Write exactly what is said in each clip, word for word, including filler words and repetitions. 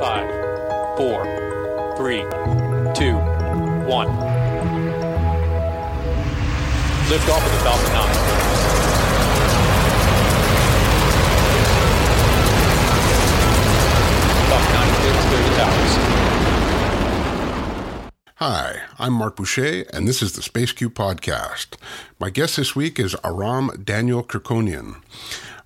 Five, four, three, two, one. Lift off of the Falcon nine. Hi, I'm Mark Boucher, and this is the SpaceQ Podcast. My guest this week is Aram Daniel Kerkonian.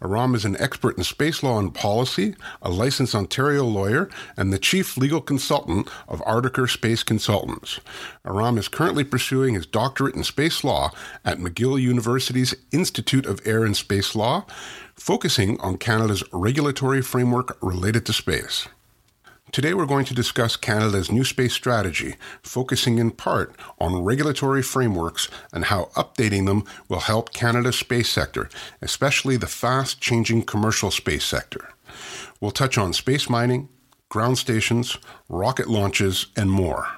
Aram is an expert in space law and policy, a licensed Ontario lawyer, and the chief legal consultant of Ardaker Space Consultants. Aram is currently pursuing his doctorate in space law at McGill University's Institute of Air and Space Law, focusing on Canada's regulatory framework related to space. Today we're going to discuss Canada's new space strategy, focusing in part on regulatory frameworks and how updating them will help Canada's space sector, especially the fast-changing commercial space sector. We'll touch on space mining, ground stations, rocket launches, and more.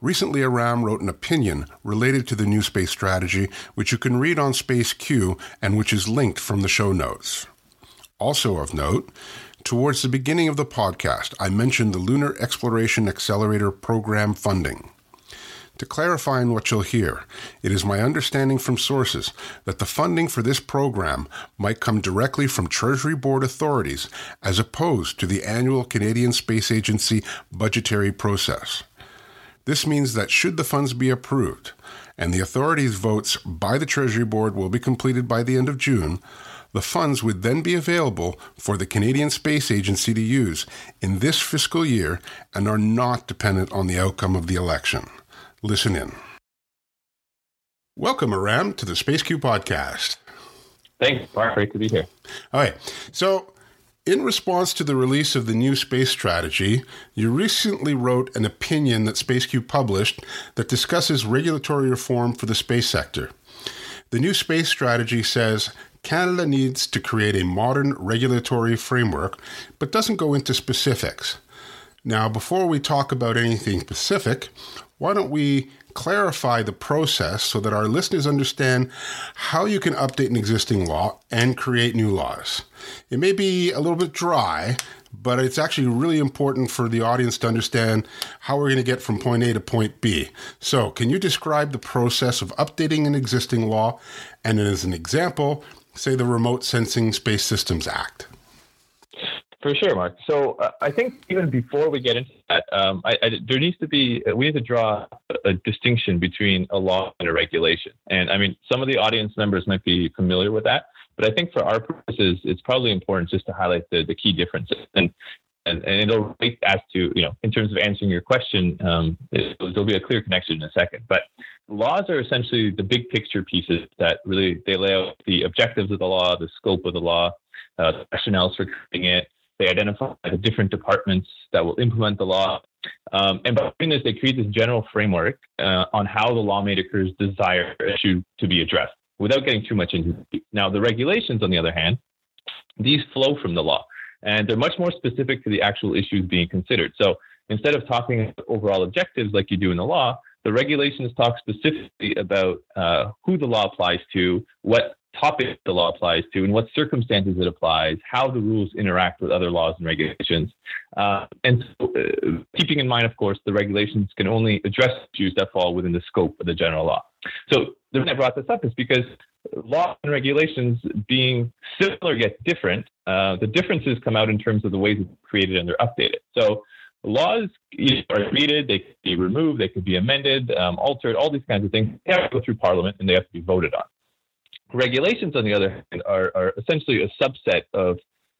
Recently, Aram wrote an opinion related to the new space strategy, which you can read on SpaceQ and which is linked from the show notes. Also of note, towards the beginning of the podcast, I mentioned the Lunar Exploration Accelerator Program funding. To clarify on what you'll hear, it is my understanding from sources that the funding for this program might come directly from Treasury Board authorities as opposed to the annual Canadian Space Agency budgetary process. This means that should the funds be approved, and the authorities' votes by the Treasury Board will be completed by the end of June, the funds would then be available for the Canadian Space Agency to use in this fiscal year and are not dependent on the outcome of the election. Listen in. Welcome, Aram, to the SpaceQ Podcast. Thanks, Mark. Great to be here. All right. So, in response to the release of the new space strategy, you recently wrote an opinion that SpaceQ published that discusses regulatory reform for the space sector. The new space strategy says Canada needs to create a modern regulatory framework, but doesn't go into specifics. Now, before we talk about anything specific, why don't we clarify the process so that our listeners understand how you can update an existing law and create new laws? It may be a little bit dry, but it's actually really important for the audience to understand how we're going to get from point A to point B. So, can you describe the process of updating an existing law? And as an example, say the Remote Sensing Space Systems Act. For sure, Mark. So uh, I think even before we get into that, um, I, I, there needs to be, we need to draw a, a distinction between a law and a regulation. And I mean, some of the audience members might be familiar with that, but I think for our purposes, it's probably important just to highlight the, the key differences. And, and, and it'll relate as to, you know, in terms of answering your question, um, it, there'll be a clear connection in a second. But laws are essentially the big picture pieces that really, they lay out the objectives of the law, the scope of the law, uh, the rationales for creating it. They identify the different departments that will implement the law. Um, and by doing this, they create this general framework uh, on how the lawmakers desire an issue to be addressed without getting too much into it. Now, the regulations, on the other hand, these flow from the law, and they're much more specific to the actual issues being considered. So instead of talking about overall objectives like you do in the law, the regulations talk specifically about uh, who the law applies to, what topic the law applies to, and what circumstances it applies, how the rules interact with other laws and regulations. Uh, and so, uh, keeping in mind, of course, the regulations can only address issues that fall within the scope of the general law. So the reason I brought this up is because law and regulations being similar yet different, uh, the differences come out in terms of the ways it's created and they're updated. So laws are created, they can be removed, they can be amended, um, altered, all these kinds of things. They have to go through Parliament and they have to be voted on. Regulations, on the other hand, are, are essentially a subset of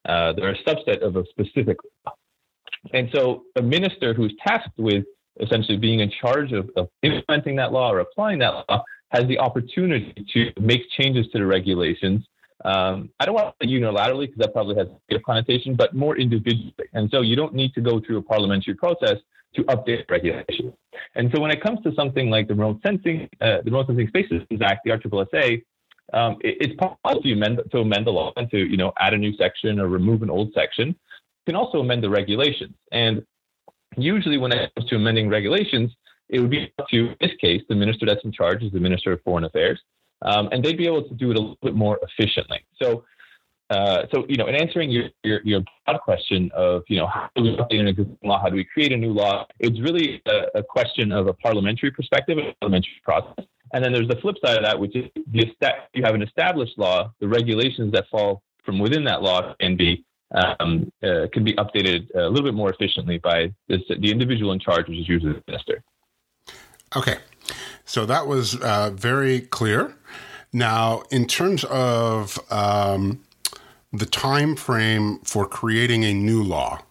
uh, they're a subset of a specific law. And so a minister who's tasked with essentially being in charge of, of implementing that law or applying that law has the opportunity to make changes to the regulations. Um, I don't want to say unilaterally because that probably has a connotation, but more individually. And so you don't need to go through a parliamentary process to update regulations. And so when it comes to something like the Remote Sensing, uh, the Remote Sensing Space Systems Act, the R S S A, um, it, it's possible to amend, to amend the law and to, you know, add a new section or remove an old section. You can also amend the regulations. And usually when it comes to amending regulations, it would be up to, in this case, the minister that's in charge is the Minister of Foreign Affairs, um, and they'd be able to do it a little bit more efficiently. So Uh, so, you know, in answering your, your, your broad question of, you know, how do we update an existing law? How do we create a new law? It's really a, a question of a parliamentary perspective, a parliamentary process. And then there's the flip side of that, which is you have an established law, the regulations that fall from within that law can be um, uh, can be updated a little bit more efficiently by this, the individual in charge, which is usually the minister. Okay, so that was uh, very clear. Now, in terms of um, the time frame for creating a new law,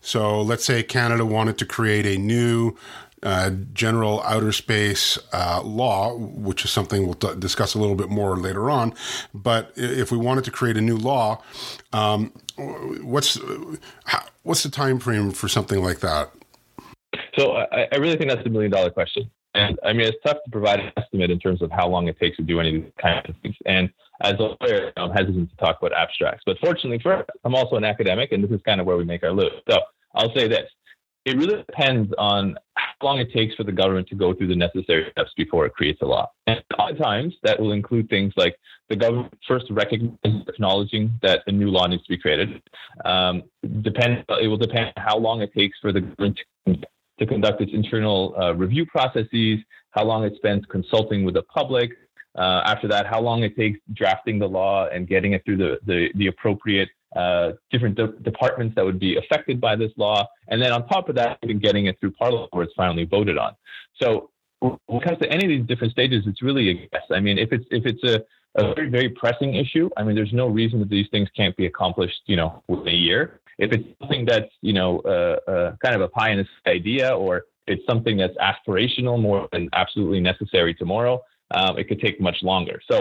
so let's say Canada wanted to create a new Uh, general outer space uh, law, which is something we'll t- discuss a little bit more later on. But if we wanted to create a new law, um, what's how, what's the time frame for something like that? So I, I really think that's the million dollar question. And I mean, it's tough to provide an estimate in terms of how long it takes to do any of these kinds of things. And as a lawyer, I'm hesitant to talk about abstracts. But fortunately for us, I'm also an academic, and this is kind of where we make our live. So I'll say this. It really depends on how long it takes for the government to go through the necessary steps before it creates a law. And oftentimes that will include things like the government first recognizing, acknowledging that a new law needs to be created. Um, depend, it will depend on how long it takes for the government to, to conduct its internal uh, review processes, how long it spends consulting with the public. Uh, after that, how long it takes drafting the law and getting it through the, the, the appropriate Uh, different de- departments that would be affected by this law. And then on top of that, even getting it through Parliament where it's finally voted on. So when it comes to any of these different stages, it's really a guess. I mean, if it's if it's a, a very, very pressing issue, I mean, there's no reason that these things can't be accomplished, you know, within a year. If it's something that's, you know, uh, uh, kind of a pie in the sky idea, or it's something that's aspirational more than absolutely necessary tomorrow, um, it could take much longer. So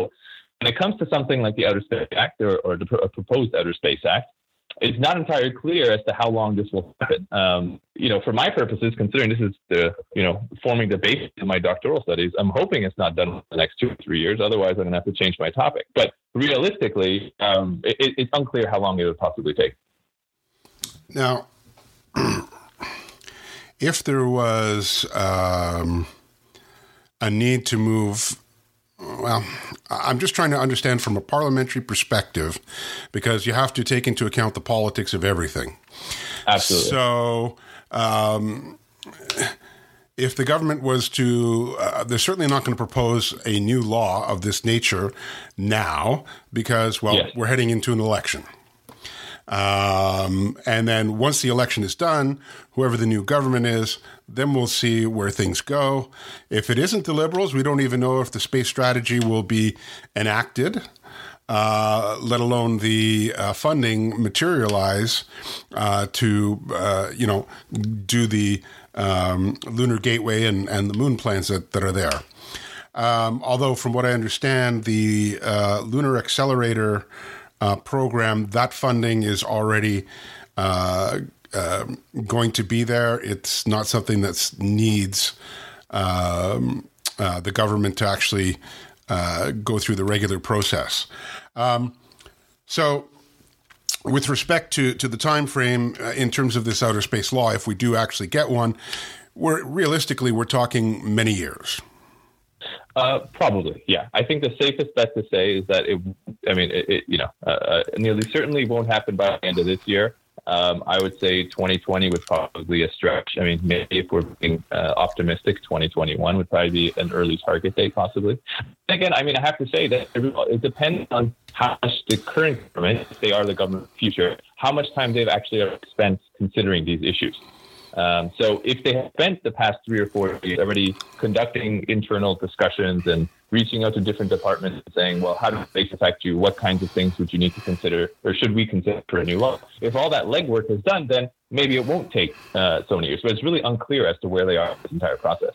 when it comes to something like the Outer Space Act or, or the proposed Outer Space Act, it's not entirely clear as to how long this will happen. Um, you know, for my purposes, considering this is the, you know, forming the basis of my doctoral studies, I'm hoping it's not done in the next two or three years. Otherwise, I'm going to have to change my topic. But realistically, um, it, it's unclear how long it would possibly take. Now, if there was um, a need to move... Well, I'm just trying to understand from a parliamentary perspective, because you have to take into account the politics of everything. Absolutely. So um, if the government was to, uh, they're certainly not going to propose a new law of this nature now because, well, yes. We're heading into an election. Um, and then once the election is done, whoever the new government is, then we'll see where things go. If it isn't the Liberals, we don't even know if the space strategy will be enacted, uh, let alone the uh, funding materialize uh, to, uh, you know, do the um, lunar gateway and, and the moon plans that, that are there. Um, although from what I understand, the uh, Lunar Accelerator Uh, program, that funding is already uh, uh, going to be there. It's not something that needs um, uh, the government to actually uh, go through the regular process. Um, so with respect to, to the time frame uh, in terms of this outer space law, if we do actually get one, we're realistically, we're talking many years. Uh, probably, yeah. I think the safest bet to say is that it, I mean, it, it you know, uh, nearly certainly won't happen by the end of this year. Um, I would say twenty twenty was probably a stretch. I mean, maybe if we're being uh, optimistic, twenty twenty-one would probably be an early target date, possibly. And again, I mean, I have to say that it depends on how much the current government, if they are the government of the future, how much time they've actually spent considering these issues. Um, so if they have spent the past three or four years already conducting internal discussions and reaching out to different departments and saying, well, how does space affect you? What kinds of things would you need to consider or should we consider for a new law? If all that legwork is done, then maybe it won't take uh, so many years. But it's really unclear as to where they are in this entire process.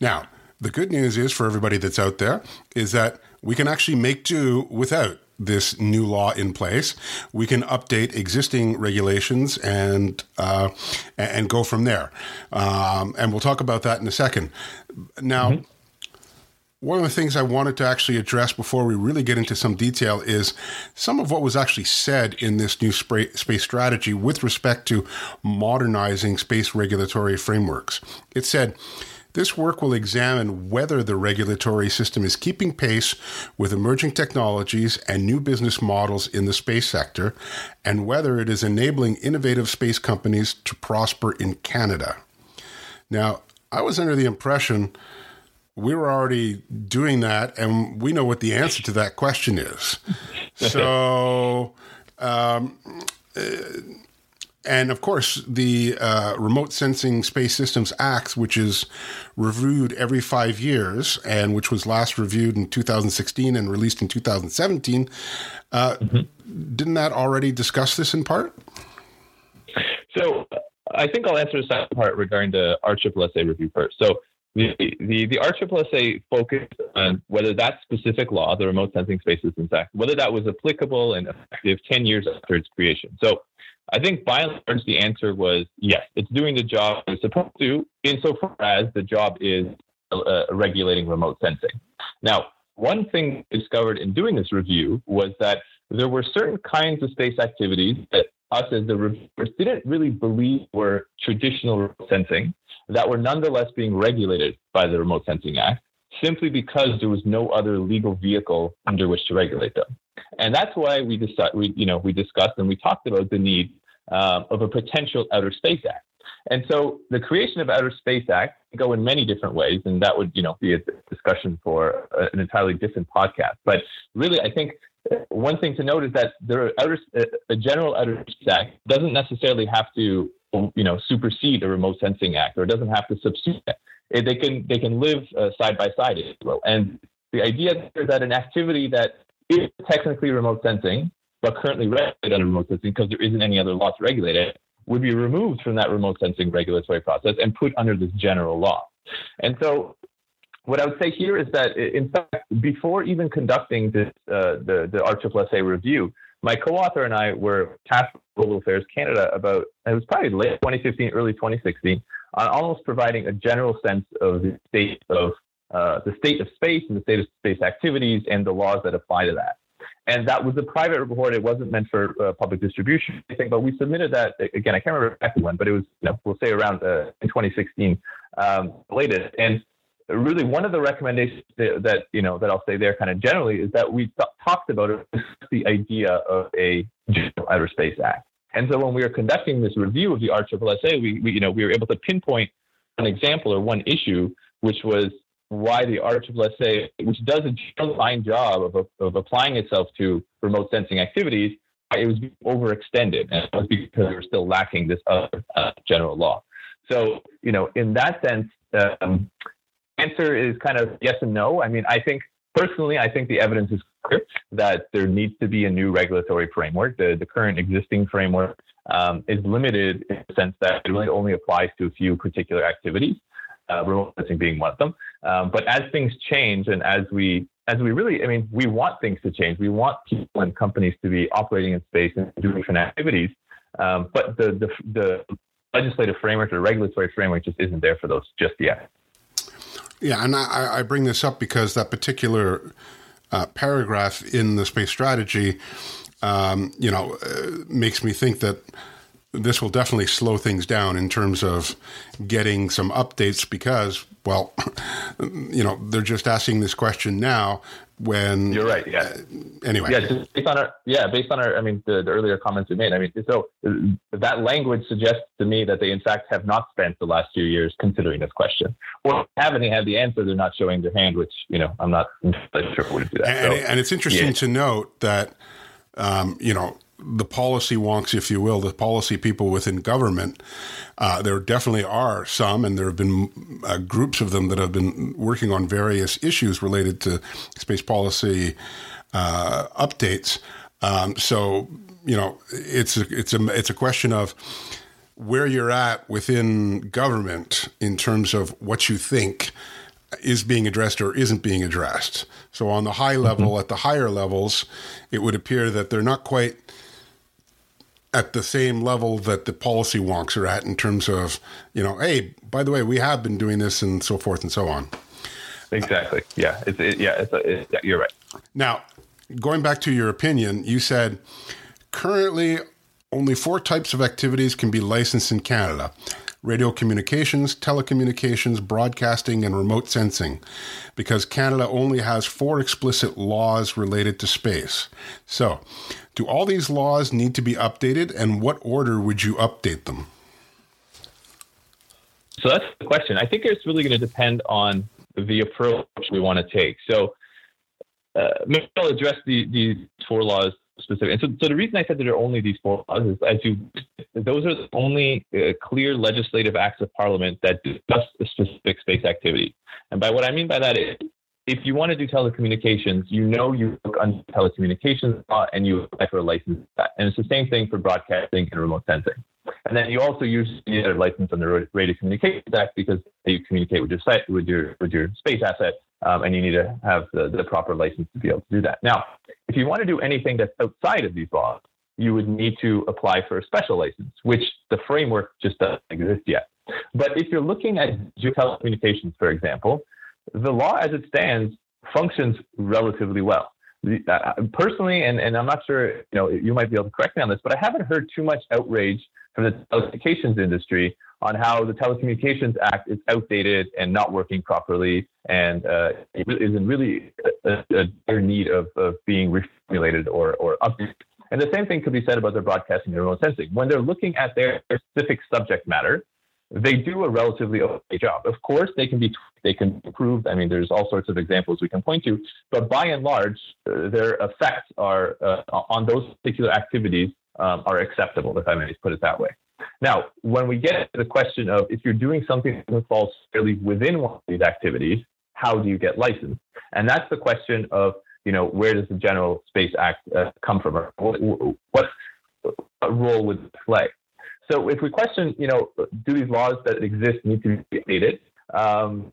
Now, the good news is for everybody that's out there is that we can actually make do without this new law in place. We can update existing regulations and uh, and go from there. Um, and we'll talk about that in a second. Now, mm-hmm. One of the things I wanted to actually address before we really get into some detail is some of what was actually said in this new space strategy with respect to modernizing space regulatory frameworks. It said, This work will examine whether the regulatory system is keeping pace with emerging technologies and new business models in the space sector, and whether it is enabling innovative space companies to prosper in Canada. Now, I was under the impression we were already doing that, and we know what the answer to that question is. So, um, uh, and of course, the uh, Remote Sensing Space Systems Act, which is reviewed every five years, and which was last reviewed in two thousand sixteen and released in two thousand seventeen, uh, mm-hmm. didn't that already discuss this in part? So, I think I'll answer the second part regarding the R S S S A review first. So, The the, the R S S S A focused on whether that specific law, the Remote Sensing Space Systems Act, whether that was applicable and effective ten years after its creation. So I think by and large, the answer was yes, it's doing the job it's supposed to, insofar as the job is uh, regulating remote sensing. Now, one thing discovered in doing this review was that there were certain kinds of space activities that us as the reviewers didn't really believe were traditional remote sensing, that were nonetheless being regulated by the Remote Sensing Act, simply because there was no other legal vehicle under which to regulate them. And that's why we decided, we, you know, we discussed and we talked about the need uh, of a potential Outer Space Act. And so the creation of Outer Space Act can go in many different ways, and that would, you know, be a discussion for an entirely different podcast. But really, I think one thing to note is that the outer, a general Outer Space Act doesn't necessarily have to, you know, supersede the Remote Sensing Act, or doesn't have to substitute it. They can they can live uh, side by side, if you will. And the idea is that an activity that is technically remote sensing, but currently regulated under remote sensing because there isn't any other law to regulate it, would be removed from that remote sensing regulatory process and put under this general law. And so what I would say here is that, in fact, before even conducting this uh, the, the R S S S A review, my co-author and I were tasked with Global Affairs Canada about, it was probably late twenty fifteen, early twenty sixteen, on almost providing a general sense of the state of uh, the state of space and the state of space activities and the laws that apply to that. And that was a private report. It wasn't meant for uh, public distribution, I think, but we submitted that, again, I can't remember exactly when, but it was, you know, we'll say around uh, in twenty sixteen, um, latest. And really, one of the recommendations that, you know, that I'll say there kind of generally is that we t- talked about it, the idea of a general Outer Space Act. And so when we were conducting this review of the R S S S A, we, we, you know, we were able to pinpoint an example or one issue, which was why the R S S S A, which does a general fine job of, of applying itself to remote sensing activities, it was overextended, and it was because we were still lacking this other uh, general law. So, you know, in that sense, um, answer is kind of yes and no. I mean, I think personally, I think the evidence is clear that there needs to be a new regulatory framework. The, the current existing framework um, is limited in the sense that it really only applies to a few particular activities, uh, remote sensing being one of them. Um, but as things change, and as we as we really, I mean, we want things to change. We want people and companies to be operating in space and doing different activities. Um, but the, the the legislative framework or regulatory framework just isn't there for those just yet. Yeah, and I, I bring this up because that particular uh, paragraph in the space strategy, um, you know, uh, makes me think that this will definitely slow things down in terms of getting some updates because, well, you know, they're just asking this question now when... You're right, yeah. Uh, anyway. Yeah, just based on our, yeah, based on our, I mean, the, the earlier comments we made, I mean, so that language suggests to me that they, in fact, have not spent the last few years considering this question. Or haven't had the answer, they're not showing their hand, which, you know, I'm not sure what to do that. And, so, and it's interesting yeah. to note that, um, you know, the policy wonks, if you will, the policy people within government, uh, there definitely are some, and there have been uh, groups of them that have been working on various issues related to space policy uh, updates. Um, so, you know, it's a, it's a, it's a question of where you're at within government in terms of what you think is being addressed or isn't being addressed. So on the high level, mm-hmm. at the higher levels, it would appear that they're not quite at the same level that the policy wonks are at in terms of, you know, hey, by the way, we have been doing this and so forth and so on. Exactly. Yeah. It's, it, yeah, it's, it, yeah. You're right. Now, going back to your opinion, you said currently only four types of activities can be licensed in Canada. radio communications, telecommunications, broadcasting, and remote sensing, because Canada only has four explicit laws related to space. So, do all these laws need to be updated, and what order would you update them? So that's the question. I think it's really going to depend on the approach we want to take. So uh, maybe I'll address the, the four laws specifically. And so, so the reason I said that there are only these four laws is, as you, those are the only uh, clear legislative acts of parliament that discuss a specific space activity. And by what I mean by that is, if you want to do telecommunications, you know you look under telecommunications law and you apply for a license. And it's the same thing for broadcasting and remote sensing. And then you also usually need a license under Radio Communications Act because you communicate with your site, with your with your space asset, um, and you need to have the, the proper license to be able to do that. Now, if you want to do anything that's outside of these laws, you would need to apply for a special license, which the framework just doesn't exist yet. But if you're looking at telecommunications, for example, the law as it stands functions relatively well. The, uh, personally, and, and I'm not sure, you know, you might be able to correct me on this, but I haven't heard too much outrage from the telecommunications industry on how the Telecommunications Act is outdated and not working properly and uh, is in really a, a dire need of, of being reformulated or, or updated. And the same thing could be said about their broadcasting and remote sensing. When they're looking at their specific subject matter, they do a relatively okay job. Of course, they can be, they can improve. I mean, there's all sorts of examples we can point to, but by and large, uh, their effects are uh, on those particular activities um, are acceptable, if I may put it that way. Now, when we get to the question of if you're doing something that falls fairly within one of these activities, how do you get licensed? And that's the question of, you know, where does the General Space Act uh, come from? Or what, what role would it play? So if we question, you know, do these laws that exist need to be updated? Um,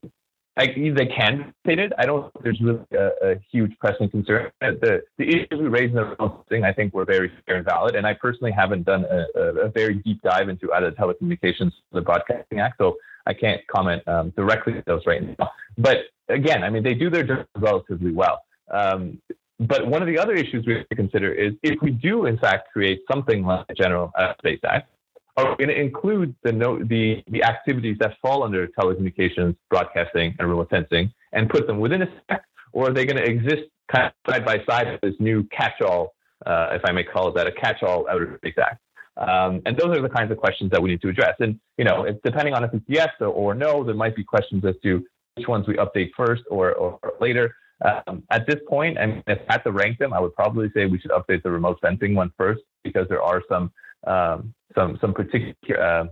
I, they can be updated. I don't think there's really a, a huge pressing concern. The, the issues we raised in the thing, I think, were very fair and valid. And I personally haven't done a, a, a very deep dive into out of the Telecommunications, the Broadcasting Act, so I can't comment um, directly to those right now. But again, I mean, they do their job relatively well. Um, But one of the other issues we have to consider is if we do, in fact, create something like a General uh, Space Act, are we going to include the, no, the the activities that fall under telecommunications, broadcasting, and remote sensing and put them within a spec? Or are they going to exist kind of side by side with this new catch-all, uh, if I may call it that, a catch-all Outer Space Act? Um, and those are the kinds of questions that we need to address. And, you know, it's, depending on if it's yes or, or no, there might be questions as to which ones we update first or, or, or later. Um, at this point, I mean, if I had to rank them, I would probably say we should update the remote sensing one first because there are some um, some some particular uh,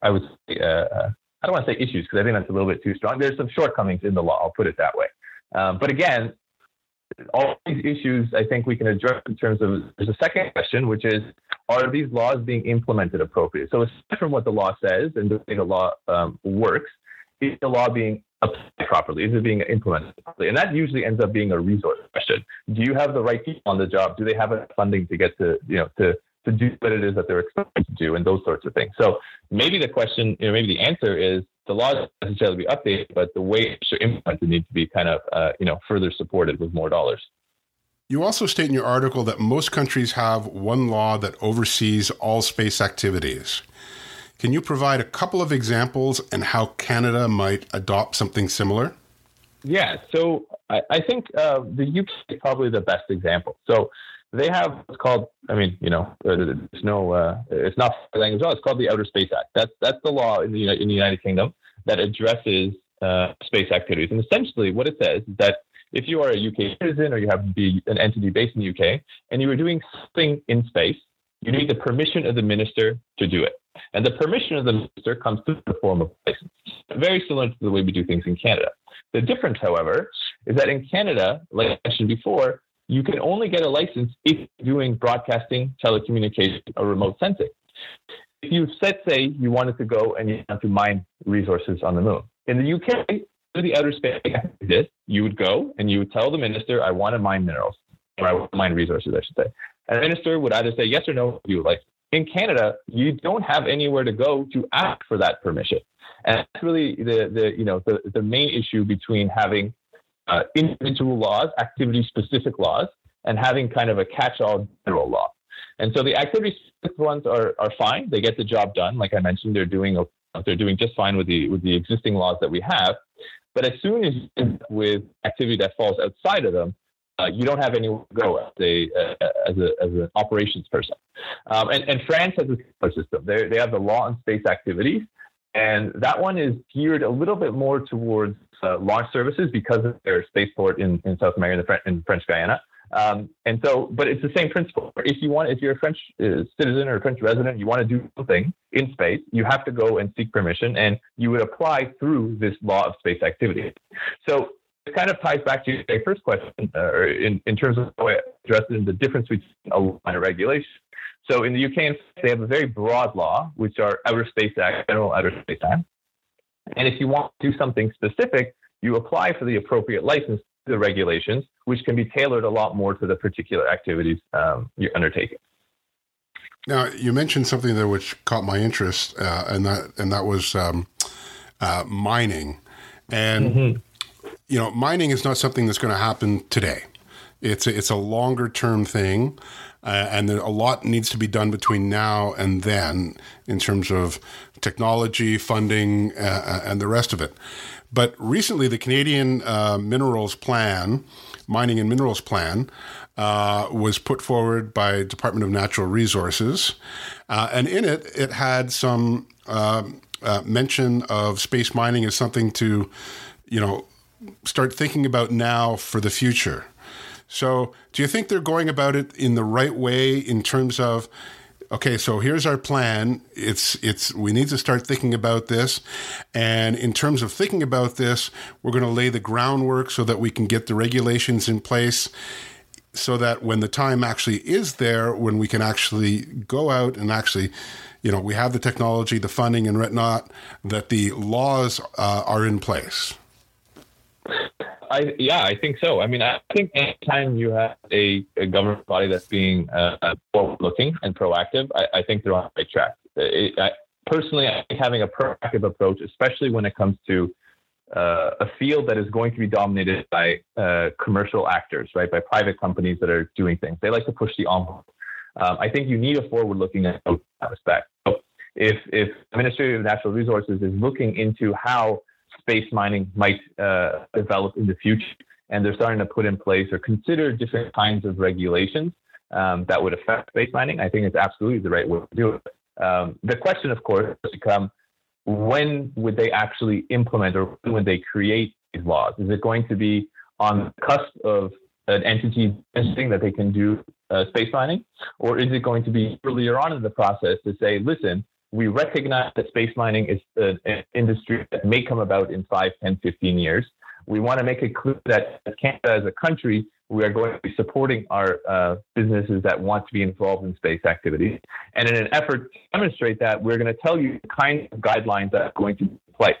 I would say, uh, I don't want to say issues because I think that's a little bit too strong. There's some shortcomings in the law. I'll put it that way. Um, but again, all these issues I think we can address in terms of there's a second question, which is are these laws being implemented appropriately? So aside from what the law says and the way the law um, works, is the law being applied properly? Is it being implemented properly? And that usually ends up being a resource question. Do you have the right people on the job? Do they have enough funding to get to, you know, to, to do what it is that they're expected to do and those sorts of things? So maybe the question, you know, maybe the answer is the laws don't necessarily be updated, but the way it's implemented needs to be kind of, uh, you know, further supported with more dollars. You also state in your article that most countries have one law that oversees all space activities. Can you provide a couple of examples and how Canada might adopt something similar? Yeah, so I, I think uh, the U K is probably the best example. So they have what's called, I mean, you know, there's no, uh, it's not language law. It's called the Outer Space Act. That's that's the law in the United, in the United Kingdom that addresses uh, space activities. And essentially, what it says is that if you are a U K citizen or you have to be an entity based in the U K and you are doing something in space, you need the permission of the minister to do it. And the permission of the minister comes through the form of license. Very similar to the way we do things in Canada. The difference, however, is that in Canada, like I mentioned before, you can only get a license if you're doing broadcasting, telecommunication, or remote sensing. If you said, say, you wanted to go and you want to mine resources on the moon. In the U K, through the Outer Space Act, you would go and you would tell the minister, I want to mine minerals, or I want to mine resources, I should say. And the minister would either say yes or no, you would like. In Canada, you don't have anywhere to go to ask for that permission, and that's really the the you know the, the main issue between having uh, individual laws, activity-specific laws, and having kind of a catch-all general law. And so the activity-specific ones are are fine; they get the job done. Like I mentioned, they're doing a They're doing just fine with the with the existing laws that we have. But as soon as you end up with activity that falls outside of them, uh, you don't have anywhere to go as a uh, as a as an operations person. Um, and and France has a similar system. They they have the law on space activities, and that one is geared a little bit more towards uh, launch services because of their spaceport in, in South America, in, the French, in French Guiana. Um, and so, but it's the same principle. If you want, if you're a French uh, citizen or a French resident, you want to do something in space, you have to go and seek permission, and you would apply through this law of space activity. So it kind of ties back to your first question, uh, in, in terms of how I addressed the difference between a law and a regulation. So in the U K, and they have a very broad law, which are Outer Space Act, General Outer Space Act. And if you want to do something specific, you apply for the appropriate license, the regulations, which can be tailored a lot more to the particular activities um, you're undertaking. Now, you mentioned something there which caught my interest, uh, and that and that was um, uh, mining. And mm-hmm. you know, mining is not something that's going to happen today. It's a, it's a longer term thing, uh, and there, a lot needs to be done between now and then in terms of technology, funding, uh, and the rest of it. But recently, the Canadian uh, Minerals Plan, Mining and Minerals Plan, uh, was put forward by Department of Natural Resources. Uh, and in it, it had some uh, uh, mention of space mining as something to, you know, start thinking about now for the future. So do you think they're going about it in the right way in terms of, okay, so here's our plan. It's it's we need to start thinking about this. And in terms of thinking about this, we're going to lay the groundwork so that we can get the regulations in place so that when the time actually is there, when we can actually go out and actually, you know, we have the technology, the funding and whatnot, that the laws uh, are in place. I, yeah, I think so. I mean, I think anytime you have a, a government body that's being uh, forward-looking and proactive, I, I think they're on the right track. It, I, personally, I think having a proactive approach, especially when it comes to uh, a field that is going to be dominated by uh, commercial actors, right, by private companies that are doing things. They like to push the envelope. Um, I think you need a forward-looking approach in that respect. So if, if the Ministry of Natural Resources is looking into how space mining might uh, develop in the future, and they're starting to put in place or consider different kinds of regulations um, that would affect space mining, I think it's absolutely the right way to do it. Um, the question, of course, has become, when would they actually implement or when would they create these laws? Is it going to be on the cusp of an entity insisting that they can do uh, space mining? Or is it going to be earlier on in the process to say, listen, we recognize that space mining is an industry that may come about in five, ten, fifteen years. We want to make it clear that Canada as a country, we are going to be supporting our uh, businesses that want to be involved in space activities. And in an effort to demonstrate that, we're going to tell you the kinds of guidelines that are going to be in place.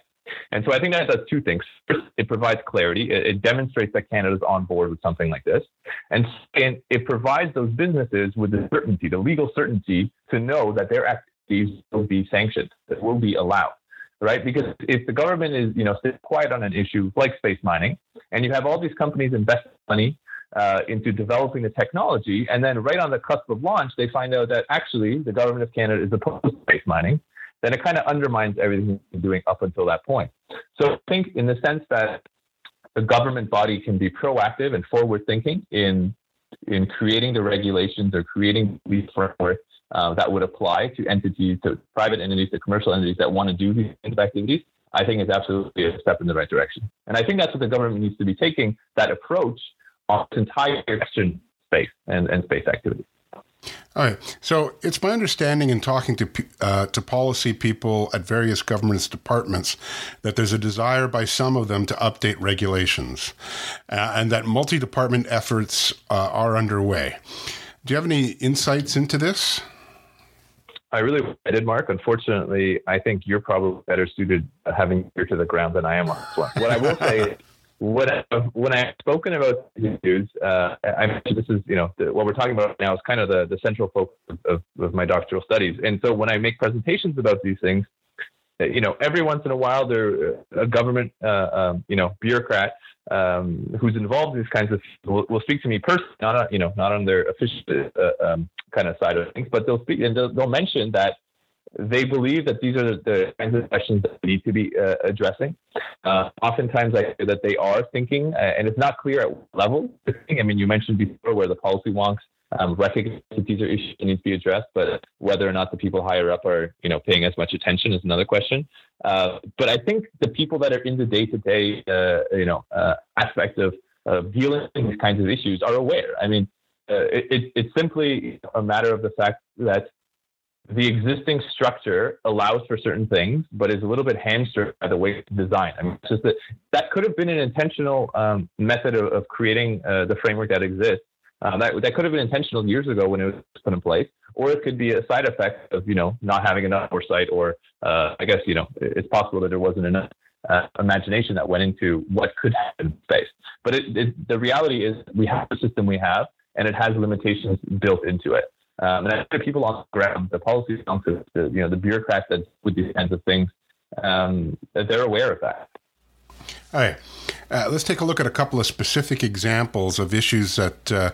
And so I think that does two things. First, it provides clarity. It, it demonstrates that Canada's on board with something like this. And second, it provides those businesses with the certainty, the legal certainty to know that they're acting. These will be sanctioned, that will be allowed, right? Because if the government is, you know, sitting quiet on an issue like space mining, and you have all these companies investing money uh, into developing the technology, and then right on the cusp of launch, they find out that actually the government of Canada is opposed to space mining, then it kind of undermines everything you've been doing up until that point. So I think in the sense that the government body can be proactive and forward-thinking in in creating the regulations or creating the framework Uh, that would apply to entities, to private entities, to commercial entities that want to do these kinds of activities, I think is absolutely a step in the right direction. And I think that's what the government needs to be taking, that approach on this entire question, space and, and space activities. All right. So it's my understanding in talking to uh, to policy people at various government's departments that there's a desire by some of them to update regulations uh, and that multi-department efforts uh, are underway. Do you have any insights into this? I really did, Mark. Unfortunately, I think you're probably better suited having ear to the ground than I am on this one. What I will say is, when I've, when I've spoken about these issues, uh, I mentioned this is, you know, the, what we're talking about now is kind of the, the central focus of, of my doctoral studies. And so when I make presentations about these things, you know, every once in a while, there a government, uh, um, you know, bureaucrat um, who's involved in these kinds of will, will speak to me personally, not on, you know, not on their official uh, um, kind of side of things, but they'll speak and they'll, they'll mention that They believe that these are the kinds of questions that we need to be uh, addressing. Uh, oftentimes, I hear that they are thinking, uh, and it's not clear at what level. I mean, you mentioned before where the policy wonks um, recognize that these are issues that need to be addressed, but whether or not the people higher up are, you know, paying as much attention is another question. Uh, but I think the people that are in the day-to-day, uh, you know, uh, aspect of uh, dealing with these kinds of issues are aware. I mean, uh, it, it, it's simply a matter of the fact that the existing structure allows for certain things, but is a little bit hamstrung by the way it's designed. I mean, it's just that, that could have been an intentional um, method of, of creating uh, the framework that exists. Uh, that that could have been intentional years ago when it was put in place, or it could be a side effect of, you know, not having enough foresight, or uh, I guess, you know, it's possible that there wasn't enough uh, imagination that went into what could happen in space. But it, it, the reality is we have the system we have, and it has limitations built into it. Um, and I think people on the ground, the policy council, the, you know, the bureaucrats that with these kinds of things, um, they're aware of that. All right. Uh, let's take a look at a couple of specific examples of issues that uh,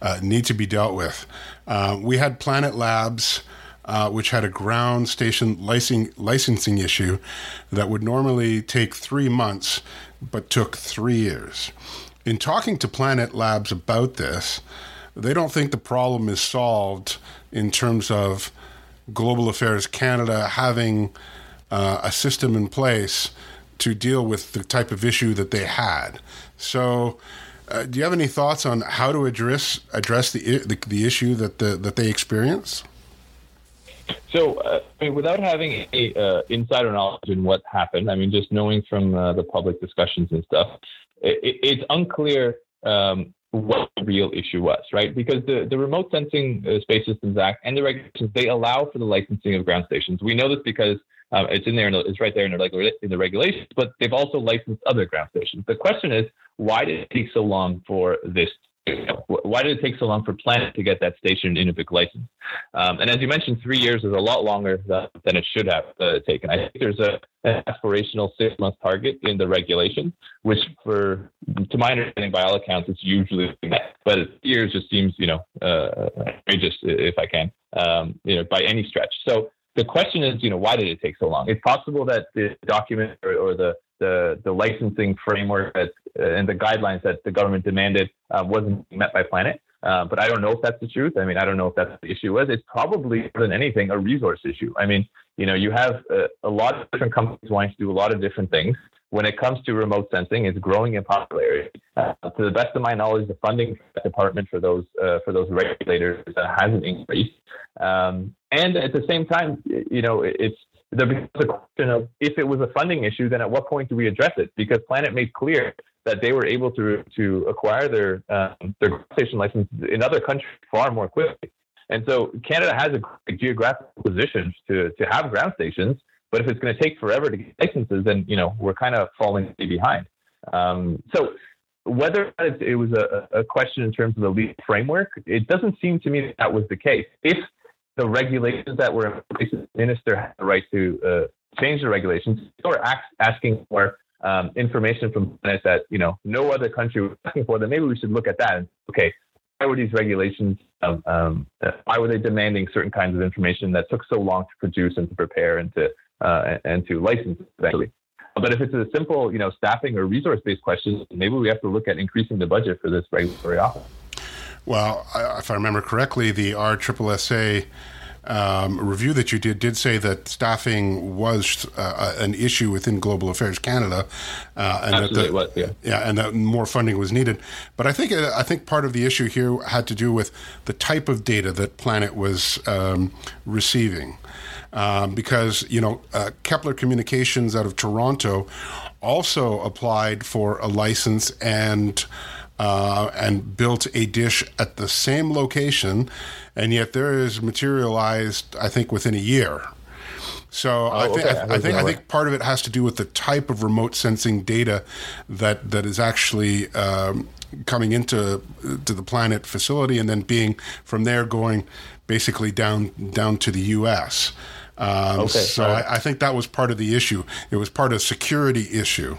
uh, need to be dealt with. Uh, we had Planet Labs, uh, which had a ground station licen- licensing issue that would normally take three months, but took three years. In talking to Planet Labs about this, they don't think the problem is solved in terms of Global Affairs Canada having uh, a system in place to deal with the type of issue that they had. So uh, do you have any thoughts on how to address address the the, the issue that the, that they experience? So uh, I mean, without having any uh, insider knowledge in what happened, I mean, just knowing from uh, the public discussions and stuff, it, it's unclear um, what the real issue was, right? Because the, the Remote Sensing uh, Space Systems Act and the regulations, they allow for the licensing of ground stations. We know this because um, it's in there, and it's right there in the, regu- in the regulations, but they've also licensed other ground stations. The question is, why did it take so long for this? You know, why did it take so long for Planet to get that station Inuvik license? Um, and as you mentioned, three years is a lot longer than, than it should have uh, taken. I think there's a, an aspirational six-month target in the regulation, which, for to my understanding, by all accounts, it's usually met. But years just seems, you know, uh, outrageous, if I can, um, you know, by any stretch. So the question is, you know, why did it take so long? It's possible that the document or, or the The, the licensing framework that, uh, and the guidelines that the government demanded uh, wasn't met by Planet. Uh, but I don't know if that's the truth. I mean, I don't know if that's what the issue was. It's probably, more than anything, a resource issue. I mean, you know, you have uh, a lot of different companies wanting to do a lot of different things. When it comes to remote sensing, it's growing in popularity. Uh, to the best of my knowledge, the funding for that department for those uh, for those regulators uh, hasn't increased. Um, and at the same time, you know, it's there becomes a question of if it was a funding issue, then at what point do we address it? Because Planet made clear that they were able to to acquire their um, their ground station license in other countries far more quickly. And so Canada has a geographical position to to have ground stations, but if it's going to take forever to get licenses, then you know we're kind of falling behind. Um, so whether it was a, a question in terms of the legal framework, it doesn't seem to me that, that was the case. If the regulations that were in place, the minister had the right to uh, change the regulations or ask, asking for um, information from Planet that, you know, no other country was asking for, then maybe we should look at that. And, okay, why were these regulations, um, um, why were they demanding certain kinds of information that took so long to produce and to prepare and to, uh, and to license eventually? But if it's a simple, you know, staffing or resource-based question, maybe we have to look at increasing the budget for this regulatory office. Well, if I remember correctly, the R S S S A um, review that you did did say that staffing was uh, an issue within Global Affairs Canada, uh, and Absolutely that the, was, yeah. yeah, and that more funding was needed. But I think I think part of the issue here had to do with the type of data that Planet was um, receiving, um, because you know uh, Kepler Communications out of Toronto also applied for a license and. Uh, and built a dish at the same location, and yet there is materialized, I think, within a year. So oh, I think okay. I, I think I think part of it has to do with the type of remote sensing data that that is actually um, coming into to the Planet facility, and then being from there going basically down down to the U S. Um, okay. So right. I, I think that was part of the issue. It was part of a security issue.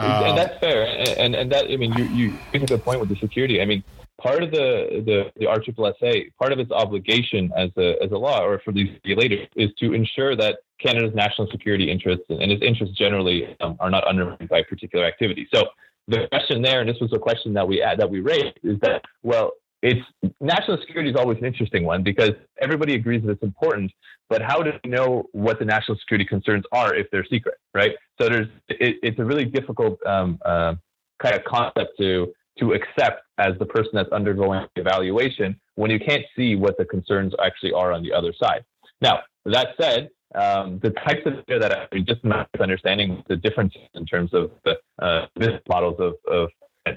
And that's fair, and and, and that I mean, you you get to the point with the security. I mean, part of the, the, the R S S S A, part of its obligation as a as a law or for these regulators is to ensure that Canada's national security interests and its interests generally um, are not undermined by particular activity. So the question there, and this was a question that we that we raised, is that, well, it's national security is always an interesting one because everybody agrees that it's important, but how do we know what the national security concerns are if they're secret, right? So there's it, it's a really difficult um, uh, kind of concept to to accept as the person that's undergoing evaluation when you can't see what the concerns actually are on the other side. Now, that said, um, the types of data that I mean, just not understanding the differences in terms of the uh, business models of, of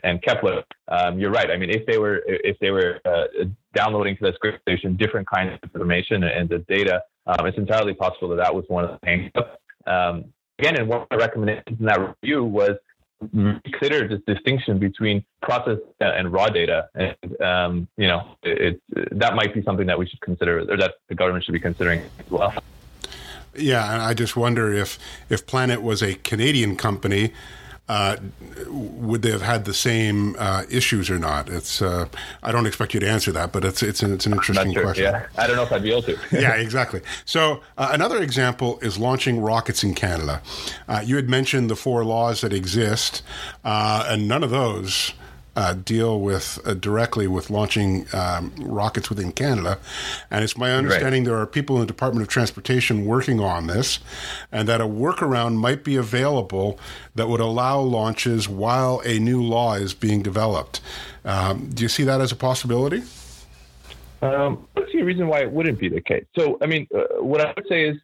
and Kepler, um, you're right. I mean, if they were if they were uh, downloading to this grid station different kinds of information and the data, um, it's entirely possible that that was one of the things. Um, again, and one of the recommendations in that review was consider this distinction between process and raw data, and um, you know, it, it, that might be something that we should consider, or that the government should be considering as well. Yeah, and I just wonder if if Planet was a Canadian company. Uh, would they have had the same uh, issues or not? It's uh, I don't expect you to answer that, but it's it's an, it's an interesting sure, question. Yeah. I don't know if I'd be able to. Yeah, exactly. So uh, another example is launching rockets in Canada. Uh, you had mentioned the four laws that exist, uh, and none of those uh, deal with uh, directly with launching um, rockets within Canada. And it's my understanding right. There are people in the Department of Transportation working on this, and that a workaround might be available that would allow launches while a new law is being developed. Um, do you see that as a possibility? Um, I don't see a reason why it wouldn't be the case. So, I mean, uh, what I would say is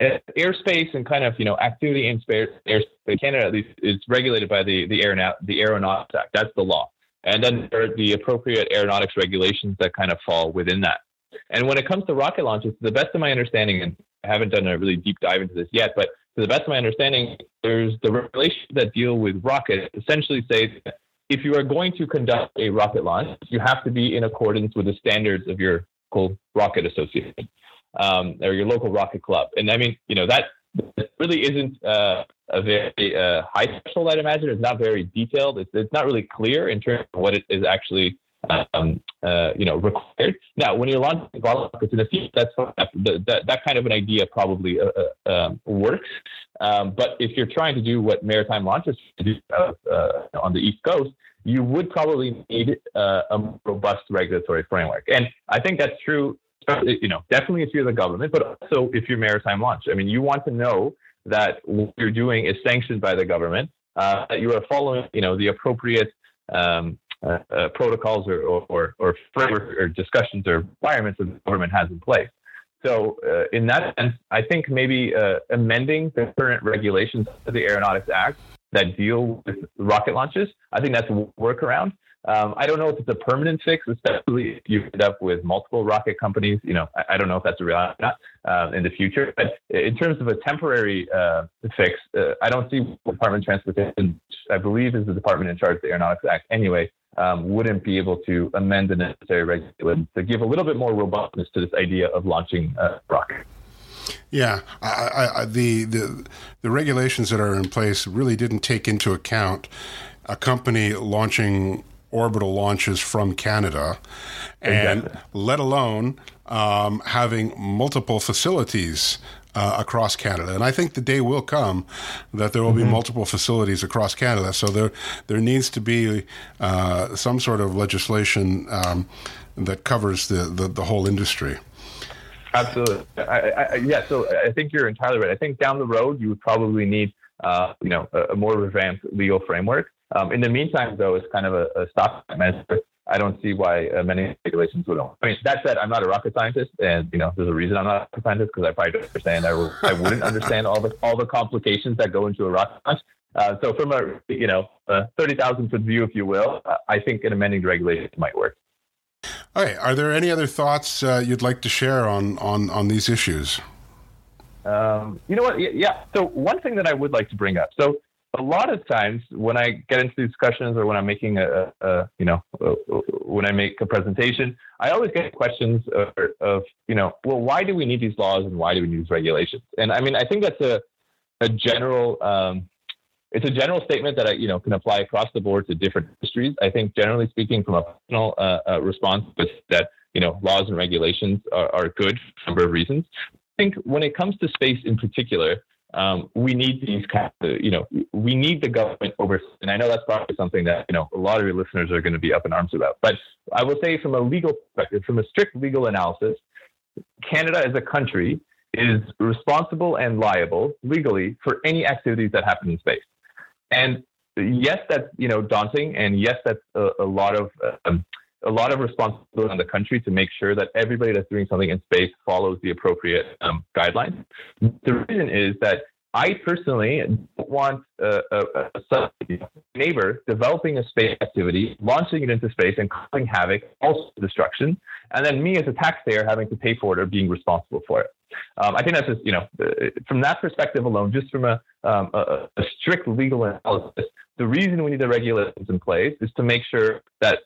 uh, airspace and kind of, you know, activity in space, airspace, Canada at least, is regulated by the the, Aeronaut, the Aeronautics Act. That's the law. And then there are the appropriate aeronautics regulations that kind of fall within that. And when it comes to rocket launches, to the best of my understanding, and I haven't done a really deep dive into this yet, but to the best of my understanding, there's the regulations that deal with rockets essentially say that if you are going to conduct a rocket launch, you have to be in accordance with the standards of your local rocket association um, or your local rocket club. And I mean, you know, that really isn't uh, a very uh, high threshold, I'd imagine. It's not very detailed. It's, it's not really clear in terms of what it is actually Um, uh, you know, required. Now, when you're launching rockets in the field, that's that that kind of an idea probably uh, uh, um, works. Um, but if you're trying to do what maritime launches do uh, on the East Coast, you would probably need uh, a robust regulatory framework. And I think that's true. You know, definitely if you're the government, but also if you're maritime launch. I mean, you want to know that what you're doing is sanctioned by the government. Uh, that you are following, you know, the appropriate. Um, Uh, uh, protocols or or or framework or discussions or requirements that the government has in place. So uh, in that sense, I think maybe uh, amending the current regulations of the Aeronautics Act that deal with rocket launches, I think that's a workaround. Um, I don't know if it's a permanent fix, especially if you end up with multiple rocket companies. You know, I, I don't know if that's a reality or not uh, in the future. But in terms of a temporary uh, fix, uh, I don't see the Department of Transportation, which I believe is the department in charge of the Aeronautics Act anyway, Um, wouldn't be able to amend the necessary regulations to give a little bit more robustness to this idea of launching a rocket. Yeah, I, I, the, the the regulations that are in place really didn't take into account a company launching orbital launches from Canada, and exactly. Let alone um, having multiple facilities Uh, across Canada. And I think the day will come that there will mm-hmm. be multiple facilities across Canada. So there there needs to be uh, some sort of legislation um, that covers the, the, the whole industry. Absolutely. I, I, yeah, so I think you're entirely right. I think down the road, you would probably need uh, you know, a, a more advanced legal framework. Um, in the meantime, though, it's kind of a, a stop measure. I don't see why uh, many regulations would not. I mean, that said, I'm not a rocket scientist, and you know, there's a reason I'm not a rocket scientist because I probably don't understand. I, w- I wouldn't understand all the all the complications that go into a rocket launch. Uh, so, from a you know a thirty thousand foot view, if you will, uh, I think an amending the regulations might work. All right. Are there any other thoughts uh, you'd like to share on on on these issues? Um, you know what? Yeah. So, one thing that I would like to bring up. So. A lot of times when I get into discussions or when I'm making a, a you know, a, when I make a presentation, I always get questions of, of, you know, well, why do we need these laws and why do we need these regulations? And I mean, I think that's a, a general um, it's a general statement that I, you know, can apply across the board to different industries. I think generally speaking, from a personal uh, uh, response, is that, you know, laws and regulations are, are good for a number of reasons. I think when it comes to space in particular, um, we need these kind of, you know, we need the government over, and I know that's probably something that, you know, a lot of your listeners are going to be up in arms about, but I will say from a legal perspective, from a strict legal analysis, Canada as a country is responsible and liable legally for any activities that happen in space. And yes, that's, you know, daunting. And yes, that's a, a lot of, um, a lot of responsibility on the country to make sure that everybody that's doing something in space follows the appropriate um, guidelines. The reason is that I personally don't want uh, a, a neighbor developing a space activity, launching it into space and causing havoc, also destruction, and then me as a taxpayer having to pay for it or being responsible for it. Um, I think that's just, you know, from that perspective alone, just from a, um, a, a strict legal analysis, the reason we need the regulations in place is to make sure that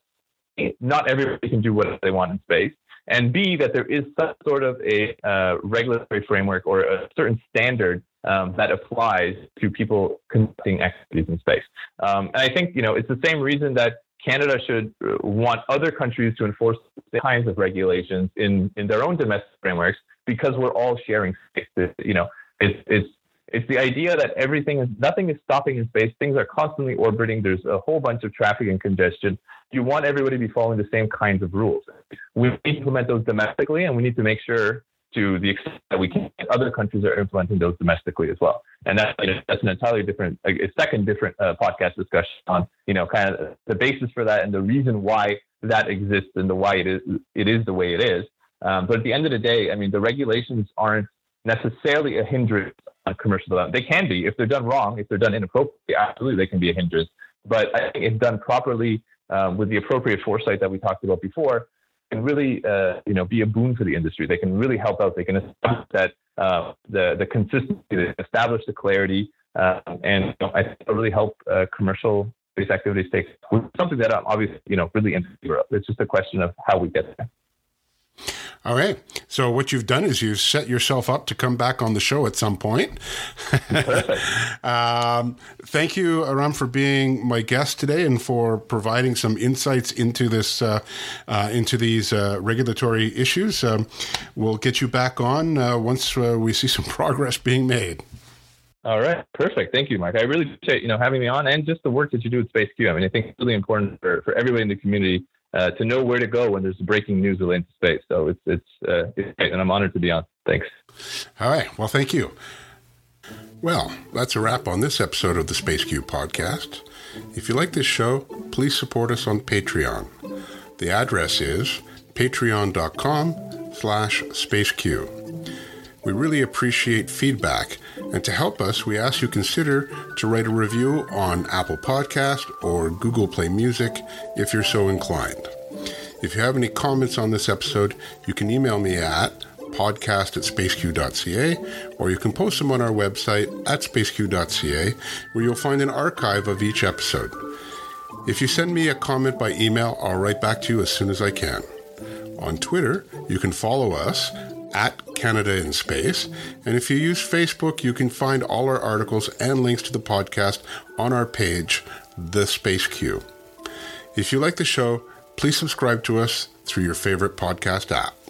not everybody can do what they want in space, and B, that there is some sort of a uh, regulatory framework or a certain standard um, that applies to people conducting activities in space. Um, and I think, you know, it's the same reason that Canada should want other countries to enforce the kinds of regulations in, in their own domestic frameworks, because we're all sharing space. You know, it's, it's, It's the idea that everything is, nothing is stopping in space. Things are constantly orbiting. There's a whole bunch of traffic and congestion. You want everybody to be following the same kinds of rules. We need to implement those domestically, and we need to make sure, to the extent that we can, other countries are implementing those domestically as well. And that's, you know, that's an entirely different, a second different uh, podcast discussion on, you know, kind of the basis for that and the reason why that exists and the why it is it is the way it is. Um, but at the end of the day, I mean, the regulations aren't necessarily a hindrance on commercial development. They can be, if they're done wrong, if they're done inappropriately, absolutely they can be a hindrance. But I think if done properly um, with the appropriate foresight that we talked about before, can really uh, you know, be a boon for the industry. They can really help out. They can establish that uh, the the consistency, establish the clarity, uh, and you know, I think it'll really help uh, commercial space activities take something that I'm obviously, you know, really in favor of. It's just a question of how we get there. All right. So what you've done is you've set yourself up to come back on the show at some point. um, thank you, Aram, for being my guest today and for providing some insights into this, uh, uh, into these uh, regulatory issues. Um, we'll get you back on uh, once uh, we see some progress being made. All right. Perfect. Thank you, Mike. I really appreciate, you know, having me on and just the work that you do with SpaceQ. I mean, I think it's really important for, for everybody in the community Uh, to know where to go when there's breaking news related to space. So it's it's, uh, it's great, and I'm honored to be on. Thanks. All right. Well, thank you. Well, that's a wrap on this episode of the SpaceQ Podcast. If you like this show, please support us on Patreon. The address is patreon.com slash SpaceQ. We really appreciate feedback, and to help us, we ask you consider to write a review on Apple Podcast or Google Play Music if you're so inclined. If you have any comments on this episode, you can email me at podcast at spaceq.ca, or you can post them on our website at spaceq.ca, where you'll find an archive of each episode. If you send me a comment by email, I'll write back to you as soon as I can. On Twitter, you can follow us at Canada in Space. And if you use Facebook, you can find all our articles and links to the podcast on our page, The SpaceQ. If you like the show, please subscribe to us through your favorite podcast app.